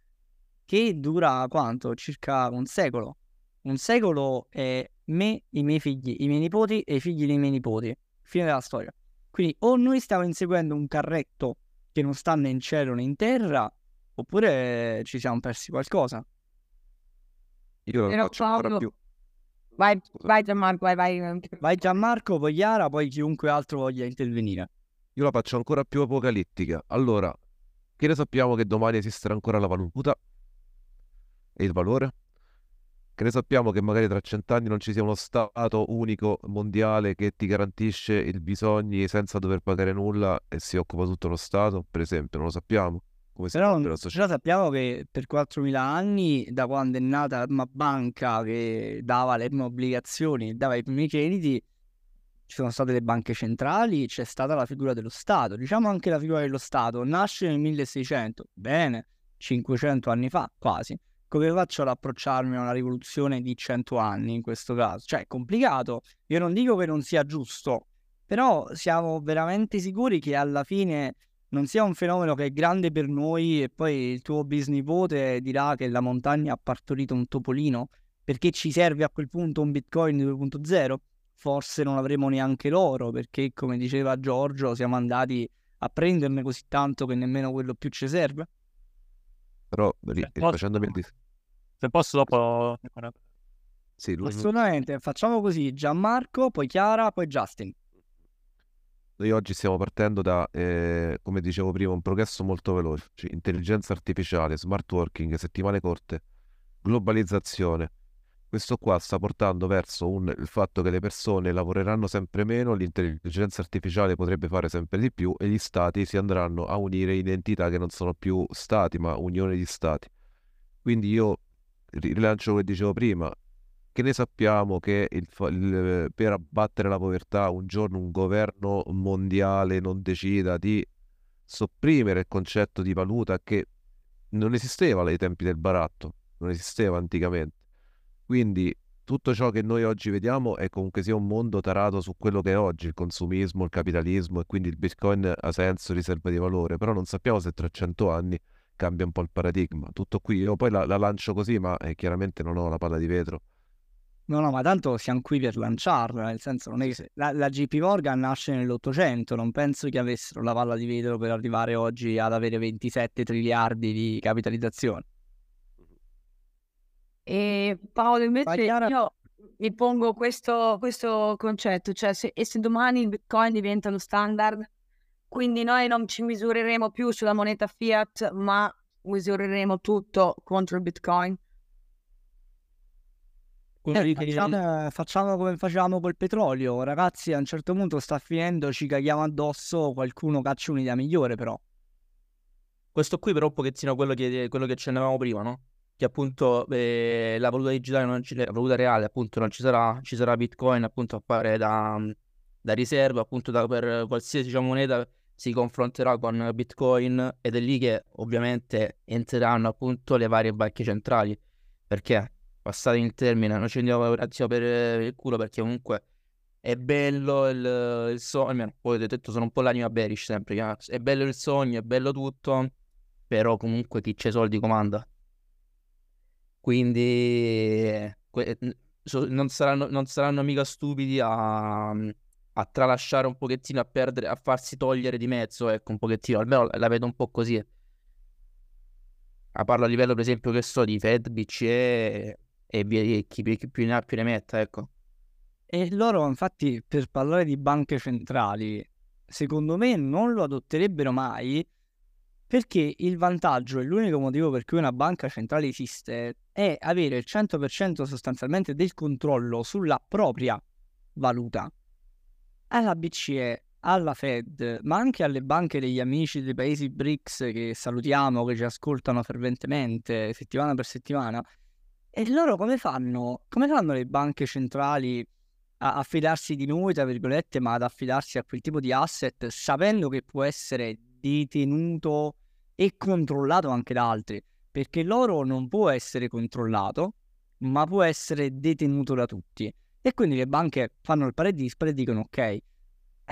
che dura quanto? Circa un secolo. Un secolo è me, i miei figli, i miei nipoti e i figli dei miei nipoti. Fine della storia. Quindi o noi stiamo inseguendo un carretto che non sta né in cielo né in terra, oppure ci siamo persi qualcosa. Io lo faccio ancora più. Vai, vai Gianmarco, vai, vai. Vai Gianmarco, poi Chiara, poi chiunque altro voglia intervenire. Io la faccio ancora più apocalittica. Allora, che ne sappiamo che domani esisterà ancora la valuta e il valore? Che ne sappiamo che magari tra cent'anni non ci sia uno stato unico mondiale che ti garantisce i bisogni senza dover pagare nulla e si occupa tutto lo stato, per esempio? Non lo sappiamo. Come però, non, la però sappiamo che per quattromila anni, da quando è nata una banca che dava le prime obbligazioni, dava i primi crediti, ci sono state le banche centrali, c'è stata la figura dello Stato. Diciamo anche la figura dello Stato nasce nel milleseicento, bene, cinquecento anni fa quasi. Come faccio ad approcciarmi a una rivoluzione di cento anni in questo caso? Cioè è complicato, io non dico che non sia giusto, però siamo veramente sicuri che alla fine non sia un fenomeno che è grande per noi e poi il tuo bisnipote dirà che la montagna ha partorito un topolino? Perché ci serve a quel punto un Bitcoin due punto zero? Forse non avremo neanche l'oro, perché come diceva Giorgio siamo andati a prenderne così tanto che nemmeno quello più ci serve. Però se posso, se posso dopo sì, lui... assolutamente, facciamo così: Gianmarco, poi Chiara, poi Justin. Noi oggi stiamo partendo da, eh, come dicevo prima, un progresso molto veloce: intelligenza artificiale, smart working, settimane corte, globalizzazione. Questo qua sta portando verso un, il fatto che le persone lavoreranno sempre meno, l'intelligenza artificiale potrebbe fare sempre di più e gli stati si andranno a unire in entità che non sono più stati ma unione di stati. Quindi io rilancio quello che dicevo prima. Che ne sappiamo che il, il, per abbattere la povertà un giorno un governo mondiale non decida di sopprimere il concetto di valuta che non esisteva ai tempi del baratto, non esisteva anticamente. Quindi tutto ciò che noi oggi vediamo è comunque sia un mondo tarato su quello che è oggi, il consumismo, il capitalismo, e quindi il Bitcoin ha senso, riserva di valore, però non sappiamo se tra cento anni cambia un po' il paradigma. Tutto qui, io poi la, la lancio così, ma eh, chiaramente non ho la palla di vetro. No, no, ma tanto siamo qui per lanciarla, nel senso non è che la, la J P Morgan nasce nell'Ottocento, non penso che avessero la palla di vetro per arrivare oggi ad avere ventisette triliardi di capitalizzazione. E Paolo invece Pagliara... io mi pongo questo, questo concetto, cioè se, e se domani il Bitcoin diventa lo standard, quindi noi non ci misureremo più sulla moneta fiat ma misureremo tutto contro il Bitcoin. Eh, facciamo, facciamo come facciamo col petrolio, ragazzi, a un certo punto sta finendo, ci caghiamo addosso, qualcuno caccia un'idea migliore. Però questo qui però un pochettino quello che, quello che accennavamo prima, no? Che appunto eh, la valuta digitale, non ci, la valuta reale appunto non ci sarà, ci sarà Bitcoin appunto a fare da, da riserva appunto da, per qualsiasi diciamo, moneta si confronterà con Bitcoin, ed è lì che ovviamente entreranno appunto le varie banche centrali, perché passate il termine, non ci andiamo un attimo per il culo, perché comunque è bello il, il sogno, poi ho detto sono un po' l'anima bearish sempre, eh? È bello il sogno, è bello tutto, però comunque chi c'ha i soldi comanda. Quindi que- so- non, saranno, non saranno mica stupidi a, a tralasciare un pochettino, a perdere, a farsi togliere di mezzo, ecco, un pochettino, almeno la vedo un po' così. A parlo a livello, per esempio, che so, di Fed, B C E e via, e chi, chi più ne ha più ne metta, ecco. E loro, infatti, per parlare di banche centrali, secondo me non lo adotterebbero mai, Perché il vantaggio e l'unico motivo per cui una banca centrale esiste è avere il cento per cento sostanzialmente del controllo sulla propria valuta. Alla B C E, alla Fed, ma anche alle banche degli amici dei paesi BRICS che salutiamo, che ci ascoltano ferventemente settimana per settimana, e loro come fanno? Come fanno le banche centrali a affidarsi di noi, tra virgolette, ma ad affidarsi a quel tipo di asset sapendo che può essere detenuto e controllato anche da altri? Perché l'oro non può essere controllato, ma può essere detenuto da tutti. E quindi le banche fanno il pari e dispari e dicono ok.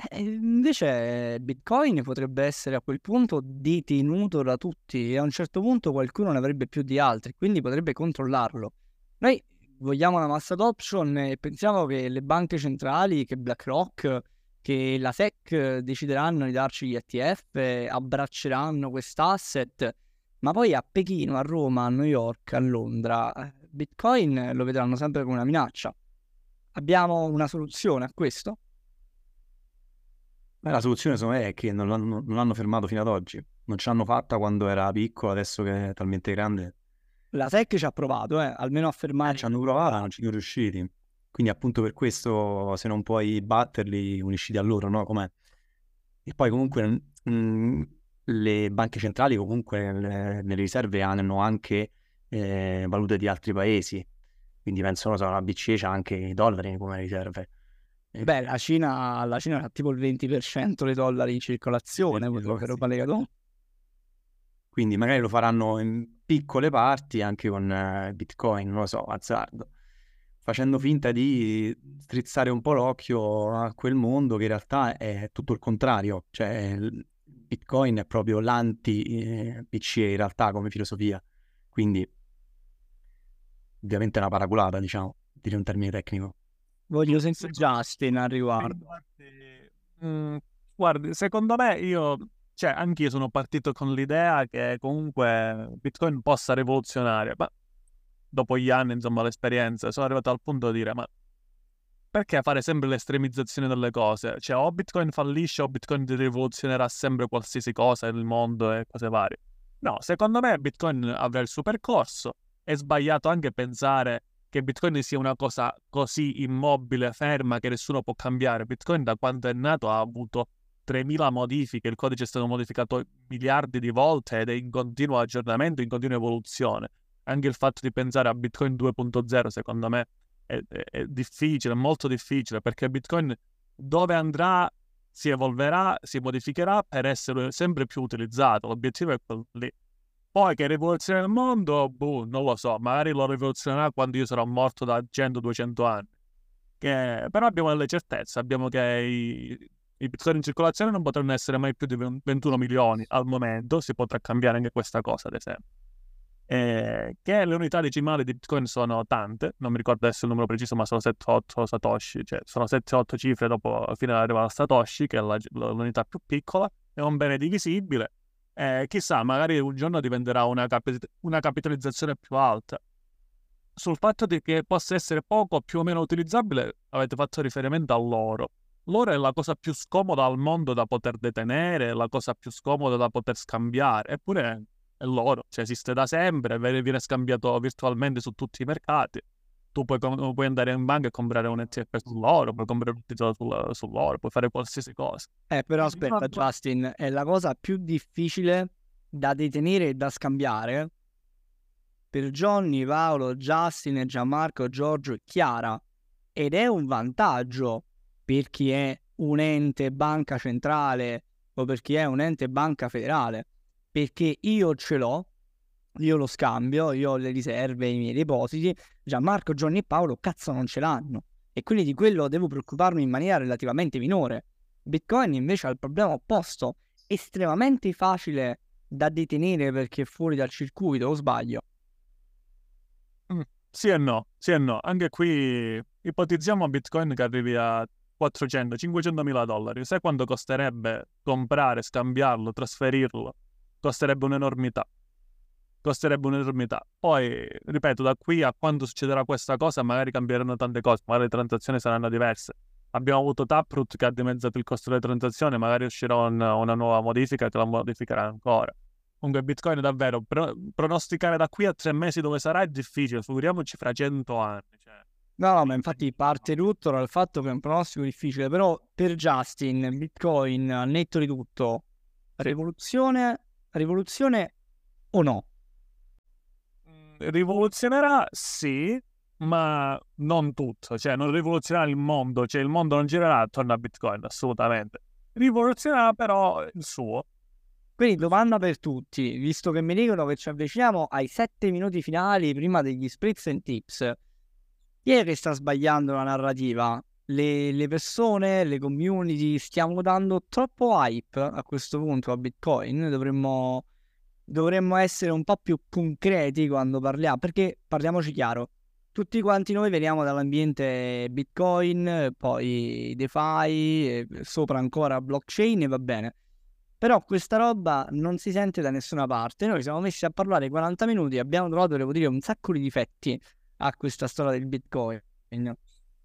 E invece Bitcoin potrebbe essere a quel punto detenuto da tutti e a un certo punto qualcuno ne avrebbe più di altri, quindi potrebbe controllarlo. Noi vogliamo una mass adoption e pensiamo che le banche centrali, che BlackRock, che la S E C decideranno di darci gli E T F, abbracceranno quest'asset, ma poi a Pechino, a Roma, a New York, a Londra, Bitcoin lo vedranno sempre come una minaccia. Abbiamo una soluzione a questo? Beh, la soluzione secondo me è che non l'hanno, non l'hanno fermato fino ad oggi, non ce l'hanno fatta quando era piccola, adesso che è talmente grande. La S E C ci ha provato, eh, almeno a fermare. Ci hanno provato, non ci sono riusciti. Quindi appunto per questo, se non puoi batterli, unisciti a loro, no? Com'è? E poi comunque mh, le banche centrali comunque le, nelle riserve hanno anche eh, valute di altri paesi. Quindi penso, non so, la B C E c'ha anche i dollari come riserve. Beh, la Cina, la Cina ha tipo il venti per cento dei dollari in circolazione, che roba legato. Quindi magari lo faranno in piccole parti anche con eh, Bitcoin, non lo so, azzardo. Facendo finta di strizzare un po' l'occhio a quel mondo che in realtà è tutto il contrario. Cioè Bitcoin è proprio l'anti-B C E in realtà come filosofia. Quindi ovviamente è una paraculata, diciamo, dire un termine tecnico. Voglio senso Justin al riguardo. Mm, guardi, secondo me io... Cioè, anch'io sono partito con l'idea che comunque Bitcoin possa rivoluzionare, ma dopo gli anni, insomma, l'esperienza, sono arrivato al punto di dire, ma perché fare sempre l'estremizzazione delle cose? Cioè, o Bitcoin fallisce o Bitcoin rivoluzionerà sempre qualsiasi cosa nel mondo e cose varie. No, secondo me Bitcoin avrà il suo percorso. È sbagliato anche pensare che Bitcoin sia una cosa così immobile, ferma, che nessuno può cambiare. Bitcoin da quando è nato ha avuto tremila modifiche, il codice è stato modificato miliardi di volte ed è in continuo aggiornamento, in continua evoluzione. Anche il fatto di pensare a Bitcoin due punto zero secondo me è, è, è difficile, è molto difficile, perché Bitcoin dove andrà si evolverà, si modificherà per essere sempre più utilizzato, l'obiettivo è quello lì. Poi che rivoluziona il mondo, boh, non lo so, magari lo rivoluzionerà quando io sarò morto da cento duecento anni. Che... Però abbiamo delle certezze, abbiamo che i... I bitcoin in circolazione non potranno essere mai più di ventuno milioni al momento, si potrà cambiare anche questa cosa ad esempio. E che le unità decimali di bitcoin sono tante, non mi ricordo adesso il numero preciso, ma sono sette otto satoshi, cioè sono sette otto cifre dopo, fino ad arrivare a satoshi, che è la, l'unità più piccola, è un bene divisibile. E chissà, magari un giorno diventerà una, capi- una capitalizzazione più alta. Sul fatto di che possa essere poco più o meno utilizzabile, avete fatto riferimento all'oro. L'oro è la cosa più scomoda al mondo da poter detenere, è la cosa più scomoda da poter scambiare, eppure è l'oro, cioè esiste da sempre, viene scambiato virtualmente su tutti i mercati. Tu puoi, puoi andare in banca e comprare un E T F sull'oro, puoi comprare un titolo sul, sull'oro, puoi fare qualsiasi cosa. Eh però aspetta Justin, è la cosa più difficile da detenere e da scambiare per Johnny, Paolo, Justin, Gianmarco, Giorgio e Chiara, ed è un vantaggio per chi è un ente banca centrale o per chi è un ente banca federale, perché io ce l'ho, io lo scambio, io ho le riserve, i miei depositi, Gianmarco, Gianni e Paolo cazzo non ce l'hanno e quindi di quello devo preoccuparmi in maniera relativamente minore. Bitcoin invece ha il problema opposto, estremamente facile da detenere perché è fuori dal circuito, o sbaglio? Mm, sì e no, sì e no, anche qui ipotizziamo Bitcoin che arrivi a quattrocento cinquecento mila dollari, sai quanto costerebbe comprare, scambiarlo, trasferirlo? Costerebbe un'enormità, costerebbe un'enormità. Poi, ripeto, da qui a quando succederà questa cosa magari cambieranno tante cose, magari le transazioni saranno diverse. Abbiamo avuto Taproot che ha dimezzato il costo delle transazioni, magari uscirà una, una nuova modifica che la modificherà ancora. Comunque Bitcoin davvero, pro- pronosticare da qui a tre mesi dove sarà è difficile, figuriamoci fra cento anni. Cioè. No, no, ma infatti parte tutto dal fatto che è un pronostico difficile, però per Justin, Bitcoin, al netto di tutto, rivoluzione, rivoluzione o no? Rivoluzionerà sì, ma non tutto, cioè non rivoluzionerà il mondo, cioè il mondo non girerà attorno a Bitcoin, assolutamente. Rivoluzionerà però il suo. Quindi domanda per tutti, visto che mi dicono che ci avviciniamo ai sette minuti finali prima degli spritz and tips, chi è che sta sbagliando la narrativa? Le, le persone, le community, stiamo dando troppo hype a questo punto a Bitcoin, dovremmo, dovremmo essere un po' più concreti quando parliamo, perché parliamoci chiaro, tutti quanti noi veniamo dall'ambiente Bitcoin, poi DeFi, sopra ancora blockchain e va bene, però questa roba non si sente da nessuna parte, noi siamo messi a parlare quaranta minuti e abbiamo trovato, devo dire, un sacco di difetti a questa storia del Bitcoin,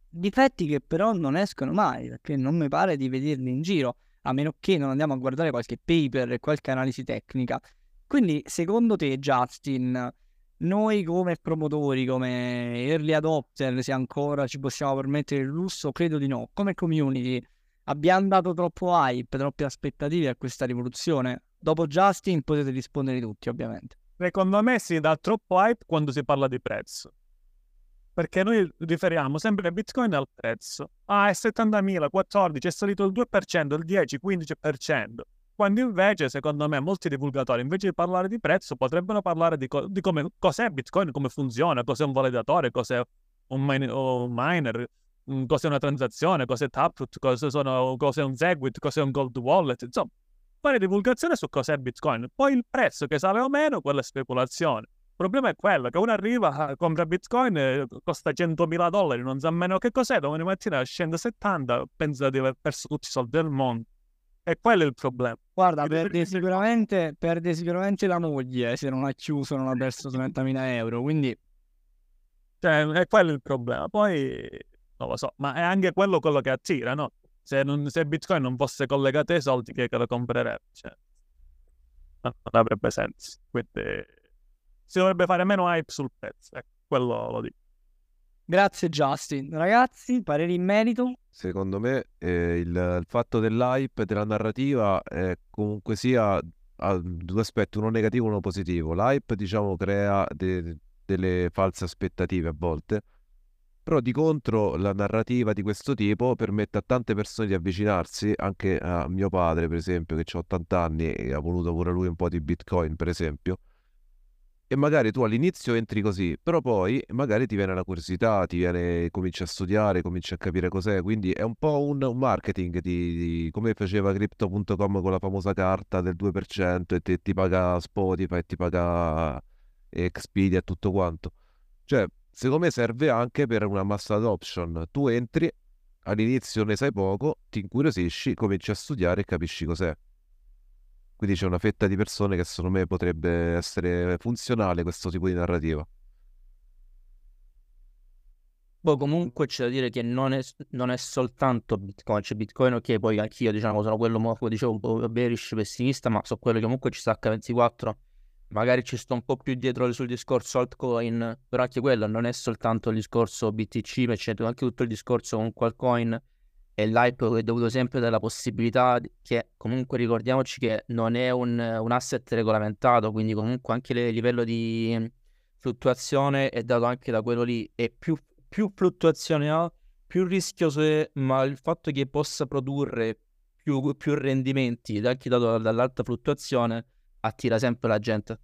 difetti che però non escono mai, perché non mi pare di vederli in giro, a meno che non andiamo a guardare qualche paper e qualche analisi tecnica. Quindi secondo te, Justin, noi come promotori, come early adopter, se ancora ci possiamo permettere il lusso, credo di no, come community abbiamo dato troppo hype, troppe aspettative a questa rivoluzione? Dopo Justin potete rispondere tutti, ovviamente. Secondo me si dà troppo hype quando si parla di prezzo, perché noi riferiamo sempre Bitcoin al prezzo. Ah, è settantamila, quattordici, è salito il due per cento, il dieci, quindici per cento. Quando invece, secondo me, molti divulgatori, invece di parlare di prezzo, potrebbero parlare di, co- di come, cos'è Bitcoin, come funziona, cos'è un validatore, cos'è un, min- un miner, cos'è una transazione, cos'è Taproot, cos'è, sono, cos'è un Segwit, cos'è un gold wallet. Insomma, fare divulgazione su cos'è Bitcoin. Poi il prezzo, che sale o meno, quella è speculazione. Il problema è quello, che uno arriva, compra Bitcoin, costa centomila dollari, non sa meno che cos'è, domani mattina scende a settanta, pensa di aver perso tutti i soldi del mondo. E quello è il problema. Guarda, perde sicuramente, perde sicuramente la moglie, se non ha chiuso, non ha perso trentamila euro, quindi... Cioè, è quello il problema. Poi, non lo so, ma è anche quello quello che attira, no? Se, non, se Bitcoin non fosse collegato ai soldi, chi è che lo comprerebbe? Cioè, non avrebbe senso, quindi... si dovrebbe fare meno hype sul pezzo, ecco, quello lo dico. Grazie Justin. Ragazzi, pareri in merito? Secondo me eh, il, il fatto dell'hype, della narrativa, eh, comunque sia, ha due aspetti, uno negativo e uno positivo. L'hype, diciamo, crea de, delle false aspettative a volte, però di contro la narrativa di questo tipo permette a tante persone di avvicinarsi, anche a mio padre, per esempio, che ha ottanta anni e ha voluto pure lui un po' di Bitcoin, per esempio. E magari tu all'inizio entri così, però poi magari ti viene la curiosità, ti viene, cominci a studiare, cominci a capire cos'è, quindi è un po' un, un marketing, di, di, come faceva Crypto punto com con la famosa carta del due per cento e te, ti paga Spotify e ti paga Expedia e tutto quanto. Cioè, secondo me serve anche per una massa adoption, tu entri, all'inizio ne sai poco, ti incuriosisci, cominci a studiare e capisci cos'è. Quindi c'è una fetta di persone che secondo me potrebbe essere funzionale questo tipo di narrativa. Poi comunque c'è da dire che non è, non è soltanto Bitcoin, c'è Bitcoin, ok, poi anch'io diciamo sono quello, come dicevo, un po' bearish, pessimista, ma so quello che comunque ci sta acca ventiquattro, magari ci sto un po' più dietro sul discorso altcoin, però anche quello non è soltanto il discorso B T C, ma c'è anche tutto il discorso con Qualcoin. E l'hype è dovuto sempre dalla possibilità che comunque ricordiamoci che non è un, un asset regolamentato, quindi comunque anche il livello di fluttuazione è dato anche da quello lì, e più, più fluttuazione ha, più rischioso è, ma il fatto che possa produrre più, più rendimenti anche dato dall'alta fluttuazione attira sempre la gente.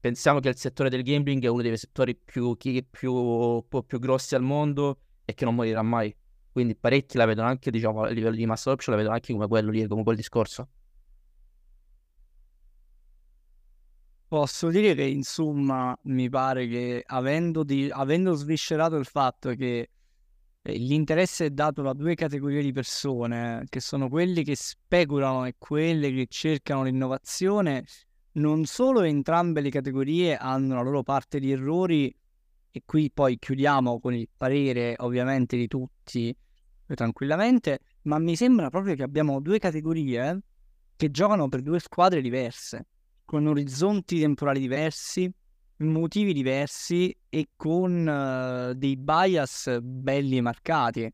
Pensiamo che il settore del gambling è uno dei settori più, più, più, più grossi al mondo e che non morirà mai. Quindi parecchi la vedono anche, diciamo, a livello di mass adoption, la vedono anche come quello lì, come quel discorso. Posso dire che, insomma, mi pare che avendo, di, avendo sviscerato il fatto che l'interesse è dato da due categorie di persone, che sono quelli che speculano e quelle che cercano l'innovazione, non solo entrambe le categorie hanno la loro parte di errori, e qui poi chiudiamo con il parere ovviamente di tutti tranquillamente, ma mi sembra proprio che abbiamo due categorie che giocano per due squadre diverse. con orizzonti temporali diversi, motivi diversi e con uh, dei bias belli marcati.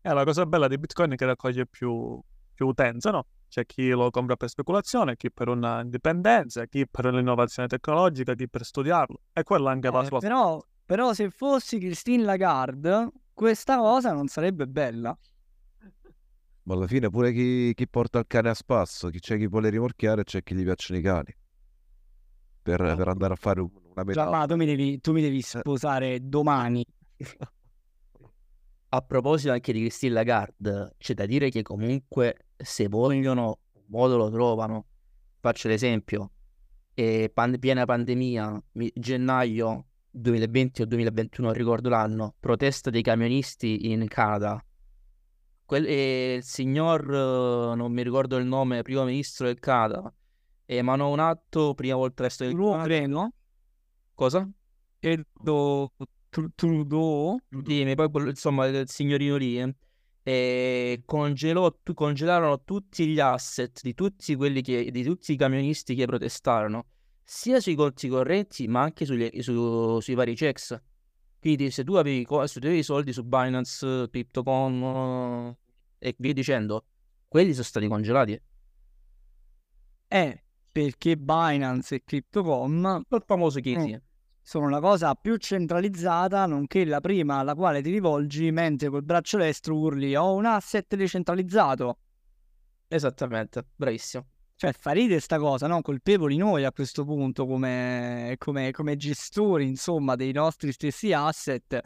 È la cosa bella di Bitcoin che raccoglie più, più utenza, no? C'è chi lo compra per speculazione, chi per una indipendenza, chi per l'innovazione tecnologica, chi per studiarlo. E quella anche eh, la sua... Però, però se fossi Christine Lagarde, questa cosa non sarebbe bella. Ma alla fine pure chi, chi porta il cane a spasso, chi c'è chi vuole rimorchiare e c'è chi gli piacciono i cani. Per, no. per andare a fare una metà... Ma tu mi devi, tu mi devi sposare eh. domani. A proposito anche di Christine Lagarde, c'è da dire che comunque se vogliono un modo lo trovano. Faccio l'esempio, eh, pan- piena pandemia, mi- gennaio duemilaventi o duemilaventuno, non ricordo l'anno, protesta dei camionisti in Canada. Quel- eh, il signor, eh, non mi ricordo il nome, primo ministro del Canada, emanò un atto, prima volta la storia del Canada. No? Cosa? Credo... Trudeau, dimmi, poi insomma il signorino lì eh, congelò, tu, congelarono tutti gli asset di tutti quelli che, di tutti i camionisti che protestarono, sia sui conti correnti ma anche sugli, su, sui vari checks. Quindi se tu avevi, se tu avevi soldi su Binance, Crypto punto com e via dicendo, quelli sono stati congelati. Eh, perché Binance e Crypto punto com, il famoso Kitty. Eh. Sono una cosa più centralizzata, nonché la prima alla quale ti rivolgi mentre col braccio destro urli ho un asset decentralizzato. Esattamente, bravissimo. Cioè fa ridere sta cosa, no? Colpevoli noi a questo punto come, come, come gestori, insomma, dei nostri stessi asset,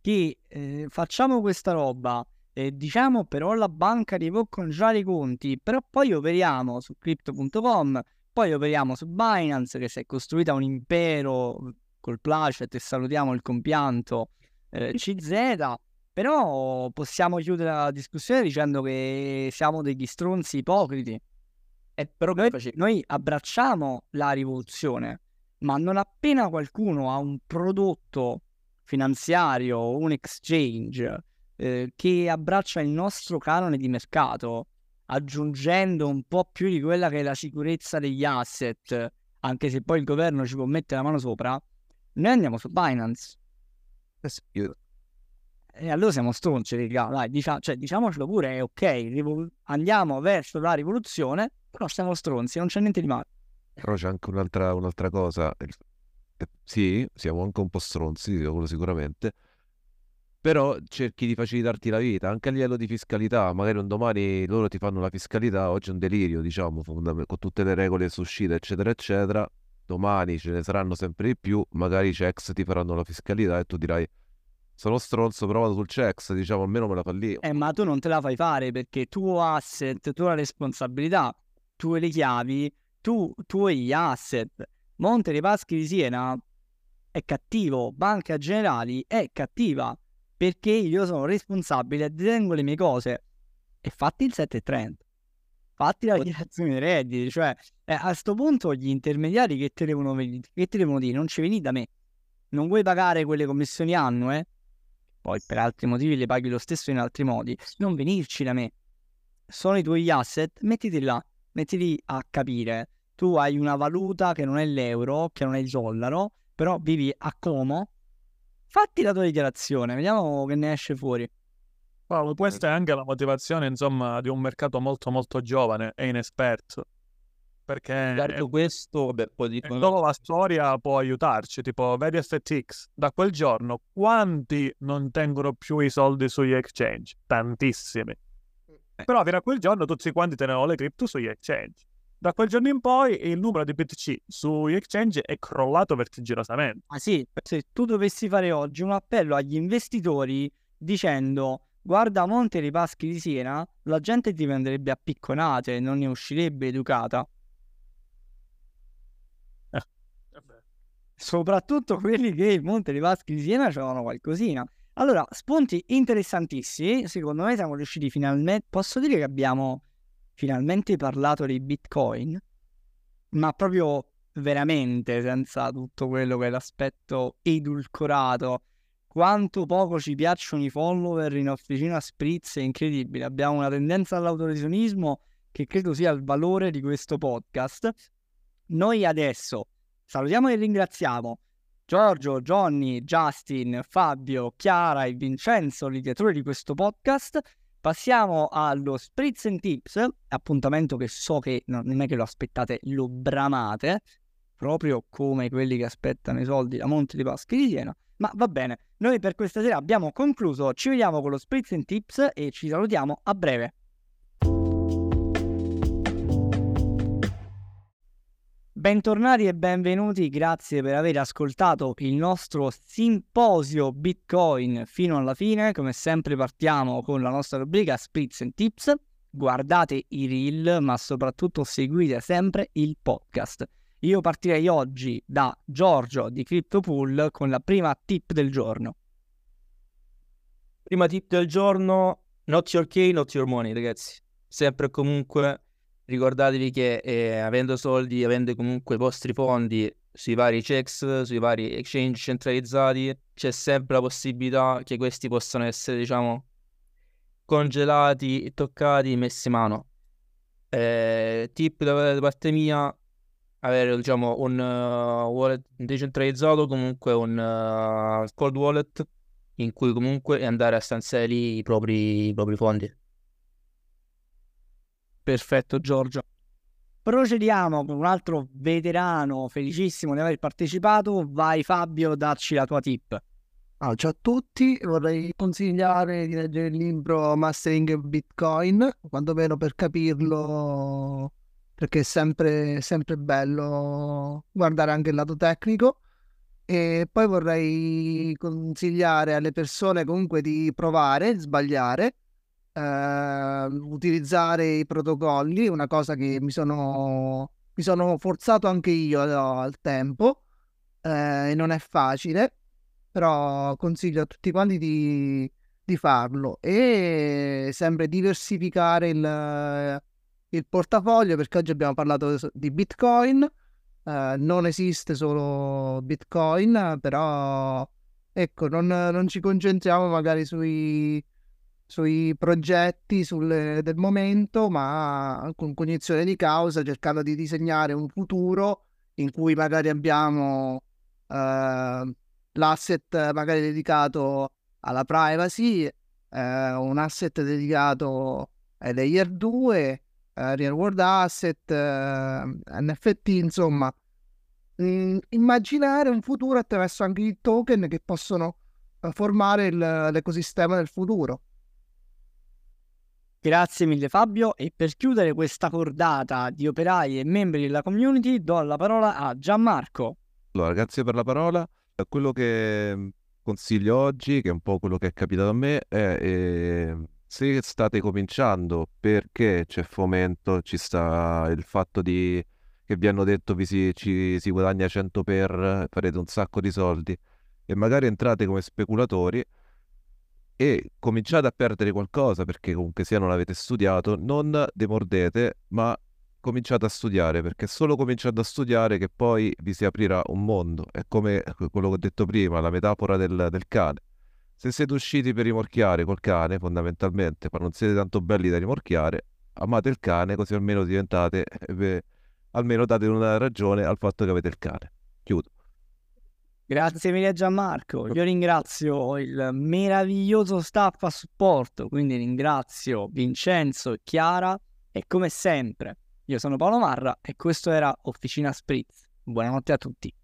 che eh, facciamo questa roba, eh, diciamo però la banca ti può congelare i conti, però poi operiamo su Crypto punto com, poi operiamo su Binance che si è costruita un impero... col placet e salutiamo il compianto eh, C Z, però possiamo chiudere la discussione dicendo che siamo degli stronzi ipocriti. E però noi, noi abbracciamo la rivoluzione, ma non appena qualcuno ha un prodotto finanziario o un exchange eh, che abbraccia il nostro canone di mercato, aggiungendo un po' più di quella che è la sicurezza degli asset, anche se poi il governo ci può mettere la mano sopra, noi andiamo su Binance. E allora siamo stronci, raga. Dai, dicia- cioè, diciamocelo pure, è ok, rivol- andiamo verso la rivoluzione, però siamo stronzi, non c'è niente di male. Però c'è anche un'altra, un'altra cosa. Eh, sì, siamo anche un po' stronzi, quello sicuramente. Però cerchi di facilitarti la vita, anche a livello di fiscalità. Magari un domani loro ti fanno la fiscalità, oggi è un delirio, diciamo, fondament- con tutte le regole su uscita, eccetera, eccetera. Domani ce ne saranno sempre di più, magari i checks ti faranno la fiscalità e tu dirai sono stronzo, però vado sul checks, diciamo almeno me la fa lì. Eh, ma tu non te la fai fare perché tuo asset, tua responsabilità, tue le chiavi, tu, tuoi asset. Monte dei Paschi di Siena è cattivo, Banca Generali è cattiva, perché io sono responsabile e detengo le mie cose. E fatti il sette e trenta. Fatti la dichiarazione dei redditi, cioè eh, a sto punto gli intermediari che te devono venire, che te devono dire, non ci veni da me, non vuoi pagare quelle commissioni annue, poi per altri motivi le paghi lo stesso in altri modi, non venirci da me, sono i tuoi asset, mettiti là, mettiti a capire, tu hai una valuta che non è l'euro, che non è il dollaro, però vivi a Como, fatti la tua dichiarazione, vediamo che ne esce fuori. Paolo, questa è anche la motivazione, insomma, di un mercato molto molto giovane e inesperto, perché è, questo beh, poi dico... è solo la storia può aiutarci, tipo vedi S T X, da quel giorno quanti non tengono più i soldi sugli exchange? Tantissimi. Eh. Però fino a quel giorno tutti quanti tenevano le cripto sugli exchange. Da quel giorno in poi il numero di B T C sugli exchange è crollato vertiginosamente. Ah sì, se tu dovessi fare oggi un appello agli investitori dicendo... Guarda Monte dei Paschi di Siena, la gente ti prenderebbe a picconate e non ne uscirebbe educata. Eh, Soprattutto quelli che il Monte dei Paschi di Siena c'erano qualcosina. Allora, spunti interessantissimi. Secondo me siamo riusciti finalmente... Posso dire che abbiamo finalmente parlato di Bitcoin? Ma proprio veramente, senza tutto quello che è l'aspetto edulcorato. Quanto poco ci piacciono i follower in Officina Spritz, è incredibile. Abbiamo una tendenza all'autolesionismo che credo sia il valore di questo podcast. Noi adesso salutiamo e ringraziamo Giorgio, Johnny, Justin, Fabio, Chiara e Vincenzo, gli ideatori di questo podcast. Passiamo allo Spritz and Tips, appuntamento che so che non è che lo aspettate, lo bramate, proprio come quelli che aspettano i soldi da Monte dei Paschi di Siena. Ma va bene, noi per questa sera abbiamo concluso, ci vediamo con lo Spritz and Tips e ci salutiamo a breve. Bentornati e benvenuti, grazie per aver ascoltato il nostro simposio Bitcoin fino alla fine. Come sempre partiamo con la nostra rubrica Spritz and Tips, guardate i reel ma soprattutto seguite sempre il podcast. Io partirei oggi da Giorgio di CryptoPool con la prima tip del giorno. Prima tip del giorno, not your key, not your money ragazzi, sempre e comunque. Ricordatevi che eh, avendo soldi, avendo comunque i vostri fondi sui vari checks, sui vari exchange centralizzati, c'è sempre la possibilità che questi possano essere, diciamo, congelati, toccati, messi in mano. Eh, tip da parte mia, avere, diciamo, un uh, wallet decentralizzato, comunque un uh, cold wallet, in cui comunque andare a stanziare lì i propri, i propri fondi. Perfetto Giorgio. Procediamo con un altro veterano felicissimo di aver partecipato. Vai Fabio, dacci la tua tip. Ah, ciao a tutti, vorrei consigliare di leggere il libro Mastering Bitcoin, quanto meno per capirlo, perché è sempre, sempre bello guardare anche il lato tecnico. E poi vorrei consigliare alle persone comunque di provare, sbagliare, Uh, utilizzare i protocolli, una cosa che mi sono mi sono forzato anche io no, al tempo uh, e non è facile, però consiglio a tutti quanti di, di farlo e sempre diversificare il, il portafoglio, perché oggi abbiamo parlato di Bitcoin, uh, non esiste solo Bitcoin, però ecco non, non ci concentriamo magari sui sui progetti sul, del momento, ma con cognizione di causa, cercando di disegnare un futuro in cui magari abbiamo eh, l'asset magari dedicato alla privacy, eh, un asset dedicato ai Layer due, eh, Real World Asset, eh, N F T, insomma. Mm, immaginare un futuro attraverso anche i token che possono formare il, l'ecosistema del futuro. Grazie mille Fabio, e per chiudere questa cordata di operai e membri della community do la parola a Gianmarco. Allora, grazie per la parola. Quello che consiglio oggi, che è un po' quello che è capitato a me, è eh, se state cominciando, perché c'è fomento, ci sta il fatto di che vi hanno detto vi si, ci, si guadagna cento per, farete un sacco di soldi e magari entrate come speculatori e cominciate a perdere qualcosa perché comunque sia non l'avete studiato, non demordete ma cominciate a studiare, perché solo cominciando a studiare che poi vi si aprirà un mondo. È come quello che ho detto prima, la metafora del, del cane. Se siete usciti per rimorchiare col cane fondamentalmente, ma non siete tanto belli da rimorchiare, amate il cane così almeno diventate, eh, almeno date una ragione al fatto che avete il cane. Chiudo. Grazie mille Gianmarco, io ringrazio il meraviglioso staff a supporto, quindi ringrazio Vincenzo e Chiara e come sempre io sono Paolo Marra e questo era Officina Spritz. Buonanotte a tutti.